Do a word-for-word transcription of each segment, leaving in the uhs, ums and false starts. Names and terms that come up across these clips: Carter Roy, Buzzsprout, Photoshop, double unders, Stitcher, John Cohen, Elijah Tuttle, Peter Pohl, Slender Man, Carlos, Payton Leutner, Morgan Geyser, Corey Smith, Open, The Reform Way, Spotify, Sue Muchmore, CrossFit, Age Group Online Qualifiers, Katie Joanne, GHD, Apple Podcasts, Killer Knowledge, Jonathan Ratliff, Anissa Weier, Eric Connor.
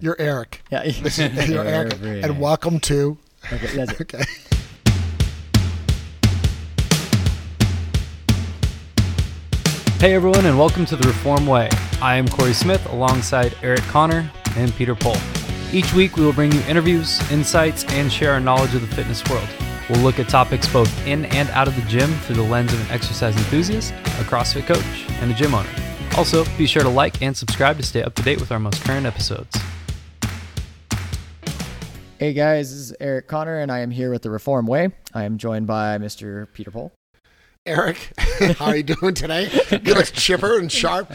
You're Eric. Yeah. You're Eric. And welcome to. Okay. That's it. Okay. Hey everyone, and welcome to The Reform Way. I am Corey Smith, alongside Eric Connor and Peter Pohl. Each week we will bring you interviews, insights, and share our knowledge of the fitness world. We'll look at topics both in and out of the gym through the lens of an exercise enthusiast, a CrossFit coach, and a gym owner. Also, be sure to like and subscribe to stay up to date with our most current episodes. Hey guys, this is Eric Connor, and I am here with The Reform Way. I am joined by Mister Peter Pohl. Eric, how are you doing today? You look chipper and sharp.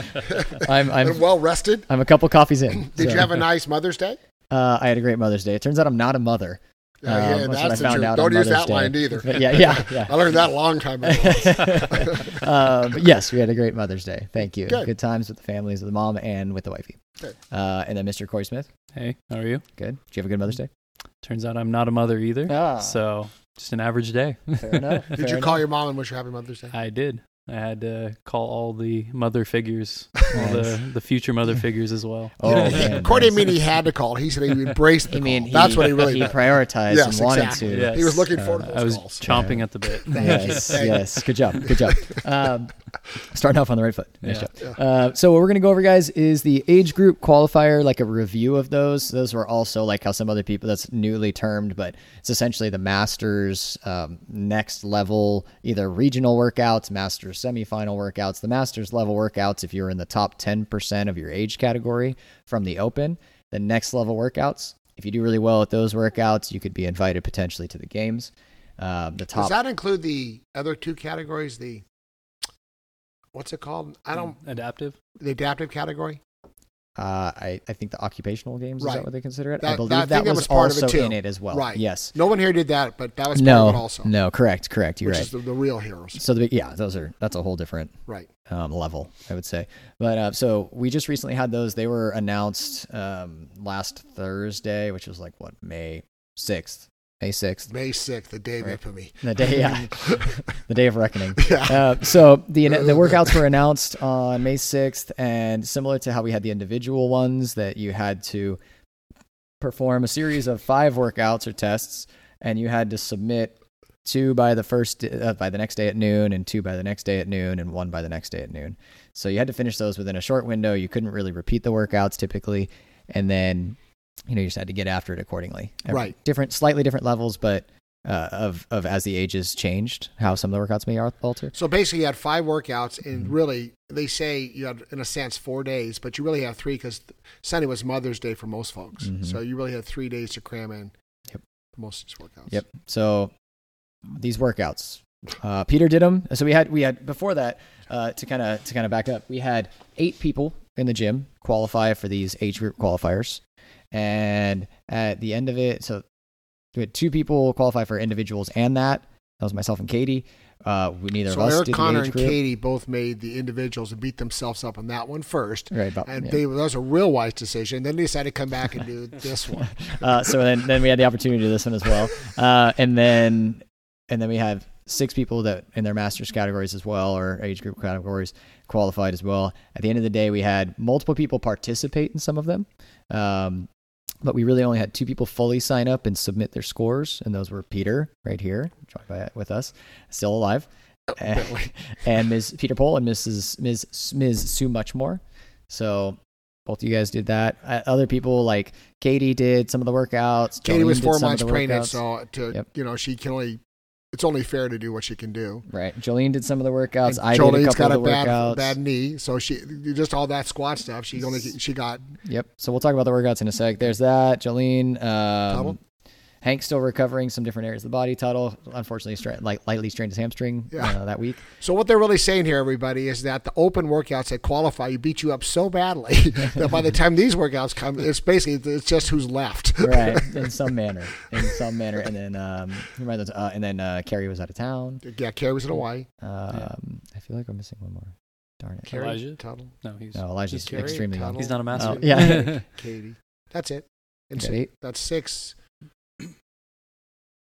I'm, I'm and well rested. I'm a couple coffees in. Did so. you have a nice Mother's Day? Uh, I had a great Mother's Day. It turns out I'm not a mother. Uh, yeah, um, that's what I found out Don't use Mother's that Day. Line either. But yeah, yeah, yeah. I learned that a long time ago. uh, but yes, we had a great Mother's Day. Thank you. Good, Good times with the families, with the mom, and with the wifey. Uh, and then Mister Corey Smith. Hey, how are you? Good. Did you have a good Mother's Day? Turns out I'm not a mother either. Ah. So just an average day. Fair enough. Did Fair you enough. Call your mom and wish her happy Mother's Day? I did. I had to call all the mother figures, all the, the future mother figures as well. Oh, man, Corey didn't mean he had to call. He said he embraced the I mean, call. He, That's what he really He meant. Prioritized yes, and wanted exactly. to. Yes. He was looking uh, forward to those I was calls. chomping yeah. at the bit. Yes, yes. Good job. Good job. Um, starting off on the right foot. Nice yeah. job. Uh, so what we're going to go over, guys, is the age group qualifier, like a review of those. Those were also like how some other people, that's newly termed, but it's essentially the masters, um, next level, either regional workouts, masters, semifinal workouts, the masters level workouts if you're in the top ten percent of your age category from the open, the next level workouts. If you do really well at those workouts, you could be invited potentially to the games. Um, the top. Does that include the other two categories? The, what's it called? I don't. Adaptive? The adaptive category? Uh, I, I think the occupational games, right. Is that what they consider it? That, I believe that, I that was, was part also of it too. In it as well. Right. Yes. No one here did that, but that was part no, of it also. No, correct, correct. You're Which right. Is the, the real heroes. So the, yeah, those are, that's a whole different right. um, level, I would say. But, uh, so we just recently had those, they were announced, um, last Thursday, which was like what, May sixth. May sixth. May sixth, the day of right. infamy. The day, yeah. The day of reckoning. Yeah. Uh, so the the workouts were announced on May sixth, and similar to how we had the individual ones that you had to perform a series of five workouts or tests, and you had to submit two by the first uh, by the next day at noon, and two by the next day at noon, and one by the next day at noon. So you had to finish those within a short window. You couldn't really repeat the workouts typically, and then you know, you just had to get after it accordingly. Every, right. Different, slightly different levels, but uh, of, of as the ages changed, how some of the workouts may alter. So basically you had five workouts, and mm-hmm. really they say you had, in a sense, four days, but you really had three because Sunday was Mother's Day for most folks. Mm-hmm. So you really had three days to cram in yep. most of these workouts. Yep. So these workouts, uh, Peter did them. So we had, we had before that, uh, to kind of, to kind of back up, we had eight people in the gym qualify for these age group qualifiers. And at the end of it, so we had two people qualify for individuals and that. That was myself and Katie. Uh, we neither so of us Eric did Connor the age group. And Katie both made the individuals and beat themselves up on that one first. Right, about, and yeah. they, that was a real wise decision. Then they decided to come back and do this one. uh, so then, then we had the opportunity to do this one as well. Uh, and then and then we have six people that in their master's categories as well, or age group categories, qualified as well. At the end of the day, we had multiple people participate in some of them. Um, But we really only had two people fully sign up and submit their scores, and those were Peter right here, joined by with us, still alive, oh, and, and Miz Peter Pohl and Missus Miz Miz Sue Muchmore. So both of you guys did that. Other people like Katie did some of the workouts. Katie Joanne was four months pregnant, so to yep. you know she can only. It's only fair to do what she can do. Right. Jolene did some of the workouts. And I Jolene's did a couple got of the a bad, workouts. Bad knee, so she just all that squat stuff. She only she got. Yep. So we'll talk about the workouts in a sec. There's that Jolene. Um, Tuttle. Hank's still recovering some different areas of the body. Tuttle unfortunately stra- light, lightly strained his hamstring yeah. uh, that week. So what they're really saying here, everybody, is that the open workouts that qualify, you beat you up so badly that by the time these workouts come, it's basically it's just who's left. Right, in some manner, in some manner. And then um, uh, and then uh, Carrie was out of town. Yeah, Carrie was in Hawaii. Um, yeah. I feel like I'm missing one more. Darn it. Carrie, Elijah Tuttle. No, he's no Elijah's he's extremely young. He's not a master. Oh, yeah, Katie. That's it. And so, that's six.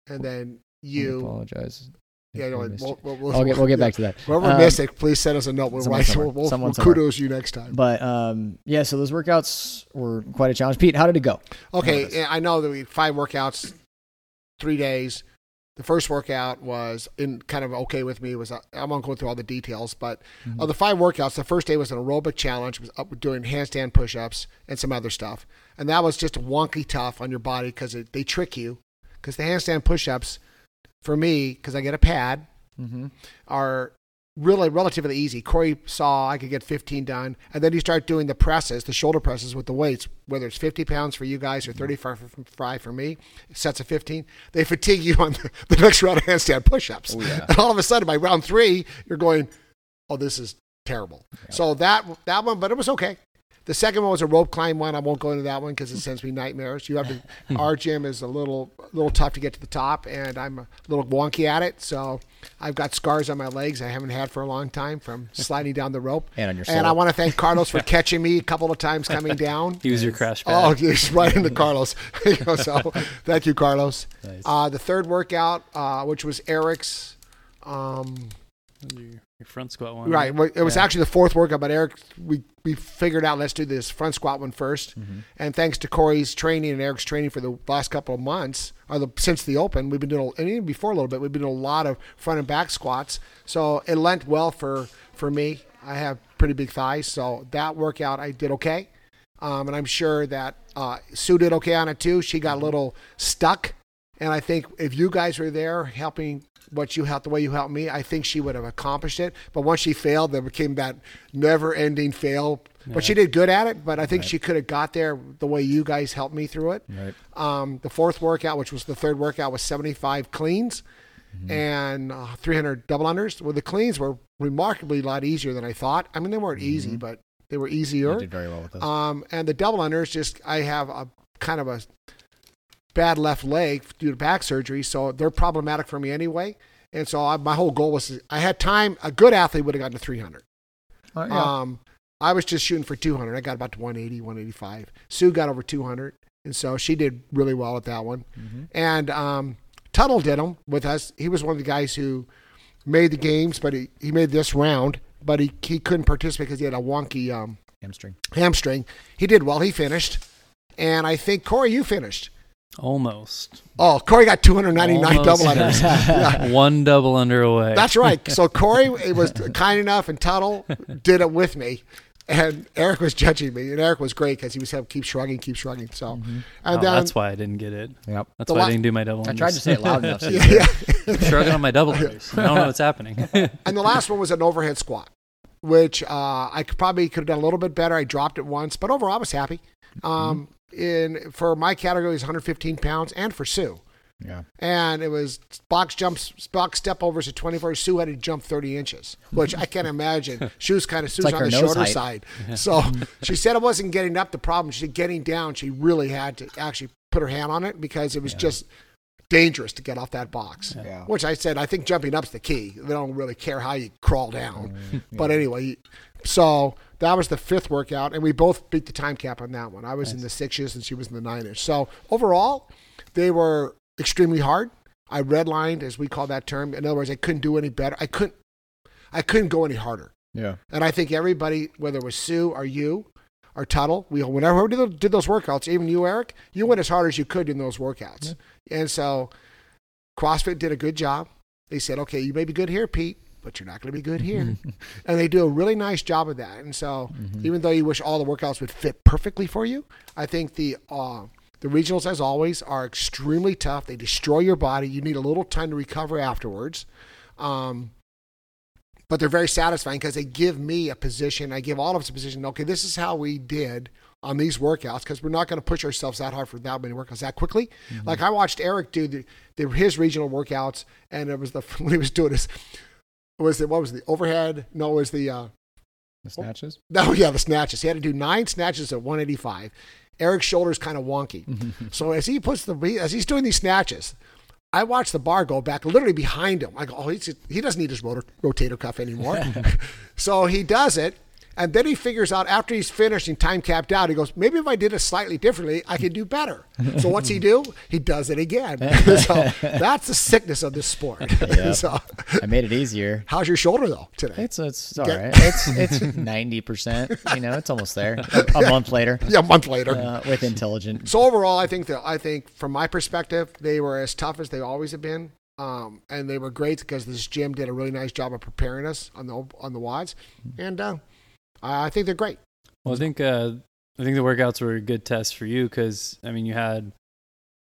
And then you apologize. Yeah, no, we we'll, we'll, we'll, get, we'll get yeah. back to that. Whoever um, missed it, please send us a note. We'll, someone, someone, we'll, someone, we'll someone. kudos you next time. But um, yeah, so those workouts were quite a challenge. Pete, how did it go? Okay, I know that we had five workouts, three days. The first workout was in kind of okay with me. Was I'm not going through all the details, but mm-hmm. of the five workouts, the first day was an aerobic challenge. It was up doing handstand push-ups and some other stuff, and that was just wonky tough on your body because they trick you. Because the handstand push-ups, for me, because I get a pad, mm-hmm. are really relatively easy. Corey saw I could get fifteen done, and then you start doing the presses, the shoulder presses with the weights, whether it's fifty pounds for you guys or thirty-five for me, sets of fifteen. They fatigue you on the, the next round of handstand push-ups. Oh, yeah. And all of a sudden, by round three, you're going, oh, this is terrible. Yeah. So that that one, but it was okay. The second one was a rope climb one. I won't go into that one because it sends me nightmares. You have to, our gym is a little little tough to get to the top, and I'm a little wonky at it. So I've got scars on my legs I haven't had for a long time from sliding down the rope. And on your soul. And I want to thank Carlos for catching me a couple of times coming down. He was your crash pad. Oh, he's right into Carlos. So thank you, Carlos. Nice. Uh, the third workout, uh, which was Eric's. Um, Your front squat one. Right. It was yeah. actually the fourth workout, but Eric, we, we figured out, let's do this front squat one first. Mm-hmm. And thanks to Corey's training and Eric's training for the last couple of months, or the, since the open, we've been doing, and even before a little bit, we've been doing a lot of front and back squats. So it lent well for, for me. I have pretty big thighs. So that workout, I did okay. Um, and I'm sure that uh, Sue did okay on it too. She got mm-hmm. a little stuck. And I think if you guys were there helping what you helped, the way you helped me, I think she would have accomplished it. But once she failed, there became that never-ending fail. Yeah. But she did good at it, but I think right. she could have got there the way you guys helped me through it. Right. Um, the fourth workout, which was the third workout, was seventy-five cleans mm-hmm. and uh, three hundred double unders. Well, the cleans were remarkably a lot easier than I thought. I mean, they weren't mm-hmm. easy, but they were easier. I did very well with those. Um, and the double unders, just I have a kind of a – bad left leg due to back surgery, so they're problematic for me anyway. And so I, my whole goal was, I had time, a good athlete would have gotten to three hundred. Oh, yeah. um, I was just shooting for two hundred. I got about to one eighty, one eighty-five. Sue got over two hundred, and so she did really well at that one. Mm-hmm. And um, Tuttle did them with us. He was one of the guys who made the games, but he, he made this round, but he, he couldn't participate because he had a wonky um, hamstring. hamstring. He did well. He finished. And I think, Corey, you finished. Almost. Oh, Corey got two hundred ninety-nine almost. Double unders. Yeah. One double under away. That's right. So Corey it was kind enough, and Tuttle did it with me, and Eric was judging me, and Eric was great because he was having keep shrugging, keep shrugging. So, mm-hmm. and oh, then, that's why I didn't get it. Yep. That's why la- I didn't do my double unders. I tried to say it loud enough. So yeah. I'm shrugging on my double unders. I don't know what's happening. And the last one was an overhead squat, which uh, I probably could have done a little bit better. I dropped it once, but overall I was happy. Um, mm-hmm. In for my category is one hundred fifteen pounds, and for Sue, yeah, and it was box jumps, box step overs at twenty-four. Sue had to jump thirty inches, which I can't imagine. She was kind of Sue's like on the shorter height. Side, so she said it wasn't getting up the problem. She said getting down, she really had to actually put her hand on it because it was yeah. just dangerous to get off that box. Yeah. Which I said I think jumping up's the key. They don't really care how you crawl down, mm-hmm. but yeah. anyway, so. That was the fifth workout, and we both beat the time cap on that one. I was nice. In the sixes, and she was in the nine-ish. So overall, they were extremely hard. I redlined, as we call that term. In other words, I couldn't do any better. I couldn't I couldn't go any harder. Yeah. And I think everybody, whether it was Sue or you or Tuttle, we whenever we did those workouts, even you, Eric, you went as hard as you could in those workouts. Yeah. And so CrossFit did a good job. They said, okay, you may be good here, Pete, but you're not going to be good here. And they do a really nice job of that. And so mm-hmm. even though you wish all the workouts would fit perfectly for you, I think the uh, the regionals, as always, are extremely tough. They destroy your body. You need a little time to recover afterwards. Um, but they're very satisfying because they give me a position. I give all of us a position. Okay, this is how we did on these workouts because we're not going to push ourselves that hard for that many workouts that quickly. Mm-hmm. Like I watched Eric do the, the, his regional workouts, and it was the when he was doing his – Was it, what was the overhead? No, it was the... Uh, the snatches? Oh, no, yeah, the snatches. He had to do nine snatches at one eighty-five. Eric's shoulder's kind of wonky. So as he puts the, as he's doing these snatches, I watch the bar go back literally behind him. I go, oh, he's, he doesn't need his rotor, rotator cuff anymore. So he does it, And then he figures out after he's finished and time capped out, he goes, maybe if I did it slightly differently, I could do better. So what's he do? He does it again. So that's the sickness of this sport. Yep. So, I made it easier. How's your shoulder though today? It's it's all okay. right. It's it's ninety percent. You know, it's almost there. A yeah. month later. Yeah, a month later. Uh, with intelligent. So overall, I think that I think from my perspective, they were as tough as they always have been. Um, and they were great because this gym did a really nice job of preparing us on the on the wads. And uh, I think they're great. Well, I think uh, I think the workouts were a good test for you because, I mean, you had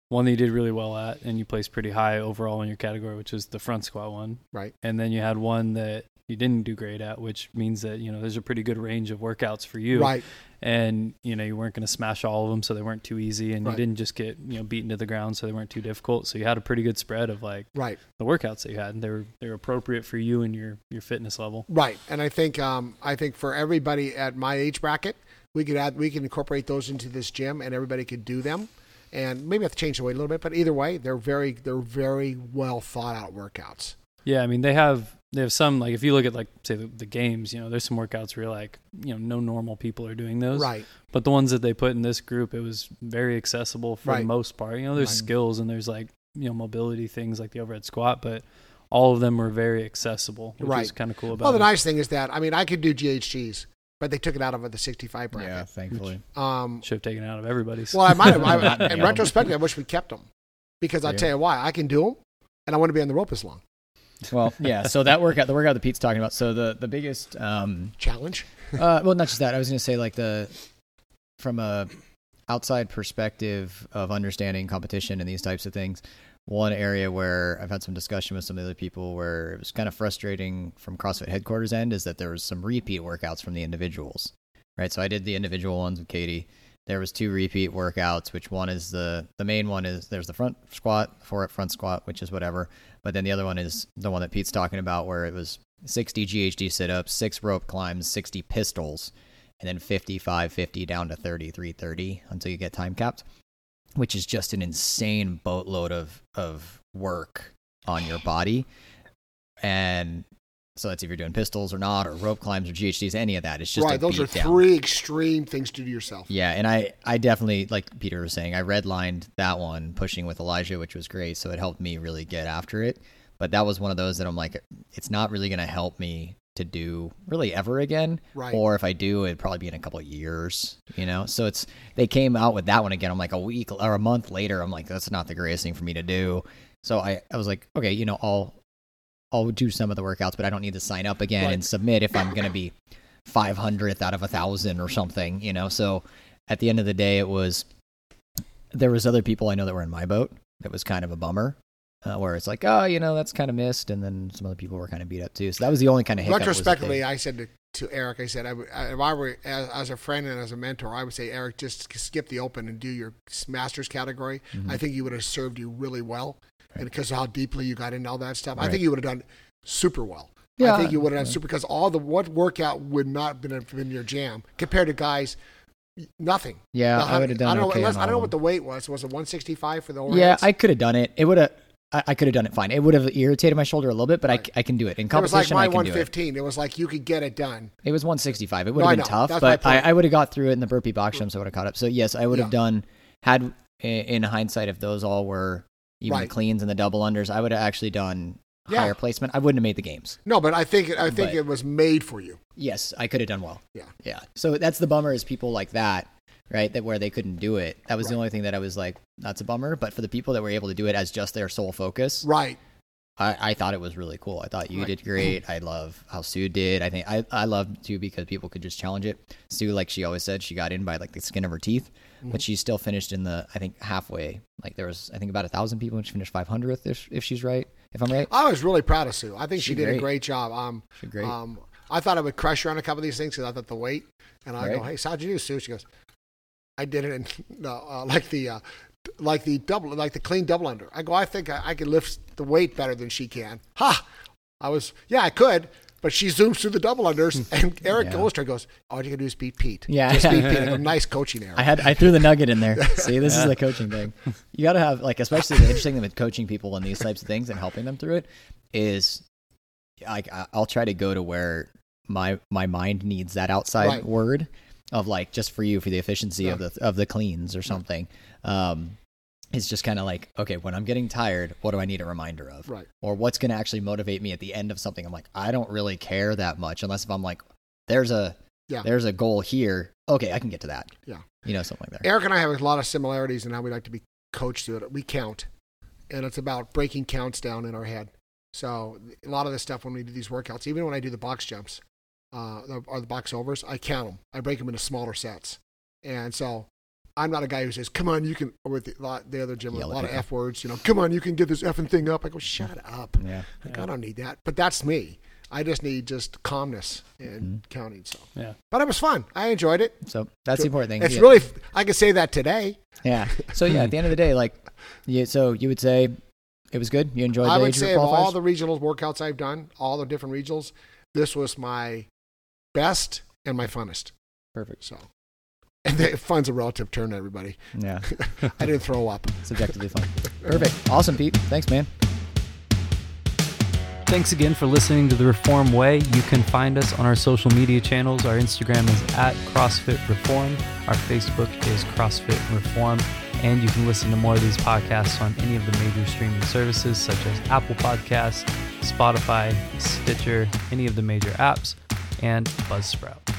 one that you did really well at and you placed pretty high overall in your category, which was the front squat one. Right. And then you had one that you didn't do great at, which means that, you know, there's a pretty good range of workouts for you. Right. And, you know, you weren't going to smash all of them, so they weren't too easy. And right. you didn't just get, you know, beaten to the ground, so they weren't too difficult. So you had a pretty good spread of, like, right. the workouts that you had. And they were they were appropriate for you and your, your fitness level. Right. And I think um, I think for everybody at my age bracket, we could add we can incorporate those into this gym and everybody could do them. And maybe I have to change the weight a little bit, but either way, they're very they're very well thought out workouts. Yeah, I mean, they have they have some, like, if you look at, like, say the, the games, you know, there's some workouts where you're like, you know, no normal people are doing those. Right. But the ones that they put in this group, it was very accessible for right. the most part. You know, there's right. skills and there's, like, you know, mobility things like the overhead squat, but all of them were very accessible, which right. is kind of cool about it. Well, the nice thing is that, I mean, I could do G H Ds. But they took it out of the sixty-five bracket. Yeah, thankfully. Which, um, should have taken it out of everybody's. Well, I might have. I, in retrospect, I wish we kept them. Because I'll yeah. tell you why. I can do them, and I want to be on the rope as long. Well, yeah. So that workout, the workout that Pete's talking about. So the, the biggest... Um, challenge? uh, well, not just that. I was going to say, like, the from a outside perspective of understanding competition and these types of things, one area where I've had some discussion with some of the other people where it was kind of frustrating from CrossFit headquarters end is that there was some repeat workouts from the individuals, right? So I did the individual ones with Katie. There was two repeat workouts, which one is the, the main one is there's the front squat, four at front squat, which is whatever. But then the other one is the one that Pete's talking about where it was sixty G H D sit-ups, six rope climbs, sixty pistols, and then fifty-five fifty down to thirty-three thirty until you get time capped, which is just an insane boatload of, of work on your body. And so that's if you're doing pistols or not, or rope climbs or G H Ds, any of that. It's just right. Those are three down. Extreme things to do yourself. Yeah. And I, I definitely, like Peter was saying, I redlined that one pushing with Elijah, which was great. So it helped me really get after it. But that was one of those that I'm like, it's not really going to help me to do really ever again, right. or if I do, it'd probably be in a couple of years, you know? So it's, they came out with that one again. I'm like a week or a month later, I'm like, that's not the greatest thing for me to do. So I, I was like, okay, you know, I'll, I'll do some of the workouts, but I don't need to sign up again right. and submit if I'm going to be five hundredth out of a thousand or something, you know? So at the end of the day, it was, there was other people I know that were in my boat. That was kind of a bummer. Uh, where it's like, oh, you know, that's kind of missed. And then some other people were kind of beat up too. So that was the only kind of hiccup. Retrospectively, I said to, to Eric, I said, I, I, if I were as, as a friend and as a mentor, I would say, Eric, just skip the open and do your master's category. Mm-hmm. I think he would have served you really well. Right. And because of how deeply you got into all that stuff, right. I think you would have done super well. Yeah, I think you would have done right. super because all the what workout would not have been, been your jam compared to guys. Nothing. Yeah, nothing. I would have done I don't, okay unless, I don't know what the weight was. Was it one sixty-five for the Orioles? Yeah, I could have done it. It would have. I could have done it fine. It would have irritated my shoulder a little bit, but right. I, I can do it. In competition, I can do it. It was like my one fifteen. It. it was like you could get it done. It was one sixty-five. It would no, have been tough, That's but I, I would have got through it in the burpee box jumps. I would have caught up. So, yes, I would yeah. have done, had in hindsight, if those all were even right. the cleans and the double unders, I would have actually done yeah. higher placement. I wouldn't have made the games. No, but I think I think but, it was made for you. Yes, I could have done well. Yeah. Yeah. So that's the bummer is people like that. Right, that where they couldn't do it. That was right. the only thing that I was like, that's a bummer. But for the people that were able to do it as just their sole focus, right? I, I thought it was really cool. I thought you right. did great. I love how Sue did. I think I I loved too because people could just challenge it. Sue, like she always said, she got in by like the skin of her teeth, mm-hmm. but she still finished in the I think halfway. Like there was I think about a thousand people, and she finished five hundredth if if she's right, if I'm right. I was really proud of Sue. I think she, she did great. a great job. Um, she great. Um, I thought I would crush her on a couple of these things because I thought the weight, and I right. go, hey, so how'd you do, Sue? She goes. I did it in no, uh, like the uh, like the double like the clean double under. I go. I think I, I can lift the weight better than she can. Ha! I was yeah, I could, but she zooms through the double unders, and Eric yeah. goes to her and goes, all you can do is beat Pete. Yeah, just beat Pete. I go, nice coaching, Eric. I had I threw the nugget in there. See, this yeah. is the coaching thing. You got to have like, especially the interesting thing with coaching people on these types of things and helping them through it is, I I'll try to go to where my my mind needs that outside right. word of like just for you for the efficiency yeah. of the of the cleans or something. Yeah. Um, it's just kind of like, okay, when I'm getting tired, what do I need a reminder of? Right. Or what's going to actually motivate me at the end of something? I'm like, I don't really care that much unless if I'm like, there's a yeah. there's a goal here. Okay, I can get to that. Yeah. You know, something like that. Eric and I have a lot of similarities in how we like to be coached through it. We count, and it's about breaking counts down in our head. So a lot of this stuff when we do these workouts, even when I do the box jumps uh, or the box overs, I count them. I break them into smaller sets. And so I'm not a guy who says, come on, you can, or with the, lot, the other gym, with a lot of F words, you know, come on, you can get this effing thing up. I go, shut up. Yeah. Like, yeah. I don't need that. But that's me. I just need just calmness and mm-hmm. counting. So, yeah. But it was fun. I enjoyed it. So that's so, the important thing. It's yeah. really, I could say that today. Yeah. So yeah, at the end of the day, like, yeah, so you would say it was good. You enjoyed the I would say of all the regional workouts I've done, all the different regionals, this was my best and my funnest. Perfect. So, and the, fun's a relative term to everybody. Yeah. I didn't throw up. Subjectively fun. Perfect. Awesome, Pete. Thanks, man. Thanks again for listening to The Reform Way. You can find us on our social media channels. Our Instagram is at CrossFit Reform. Our Facebook is CrossFit Reform. And you can listen to more of these podcasts on any of the major streaming services such as Apple Podcasts, Spotify, Stitcher, any of the major apps, and Buzzsprout.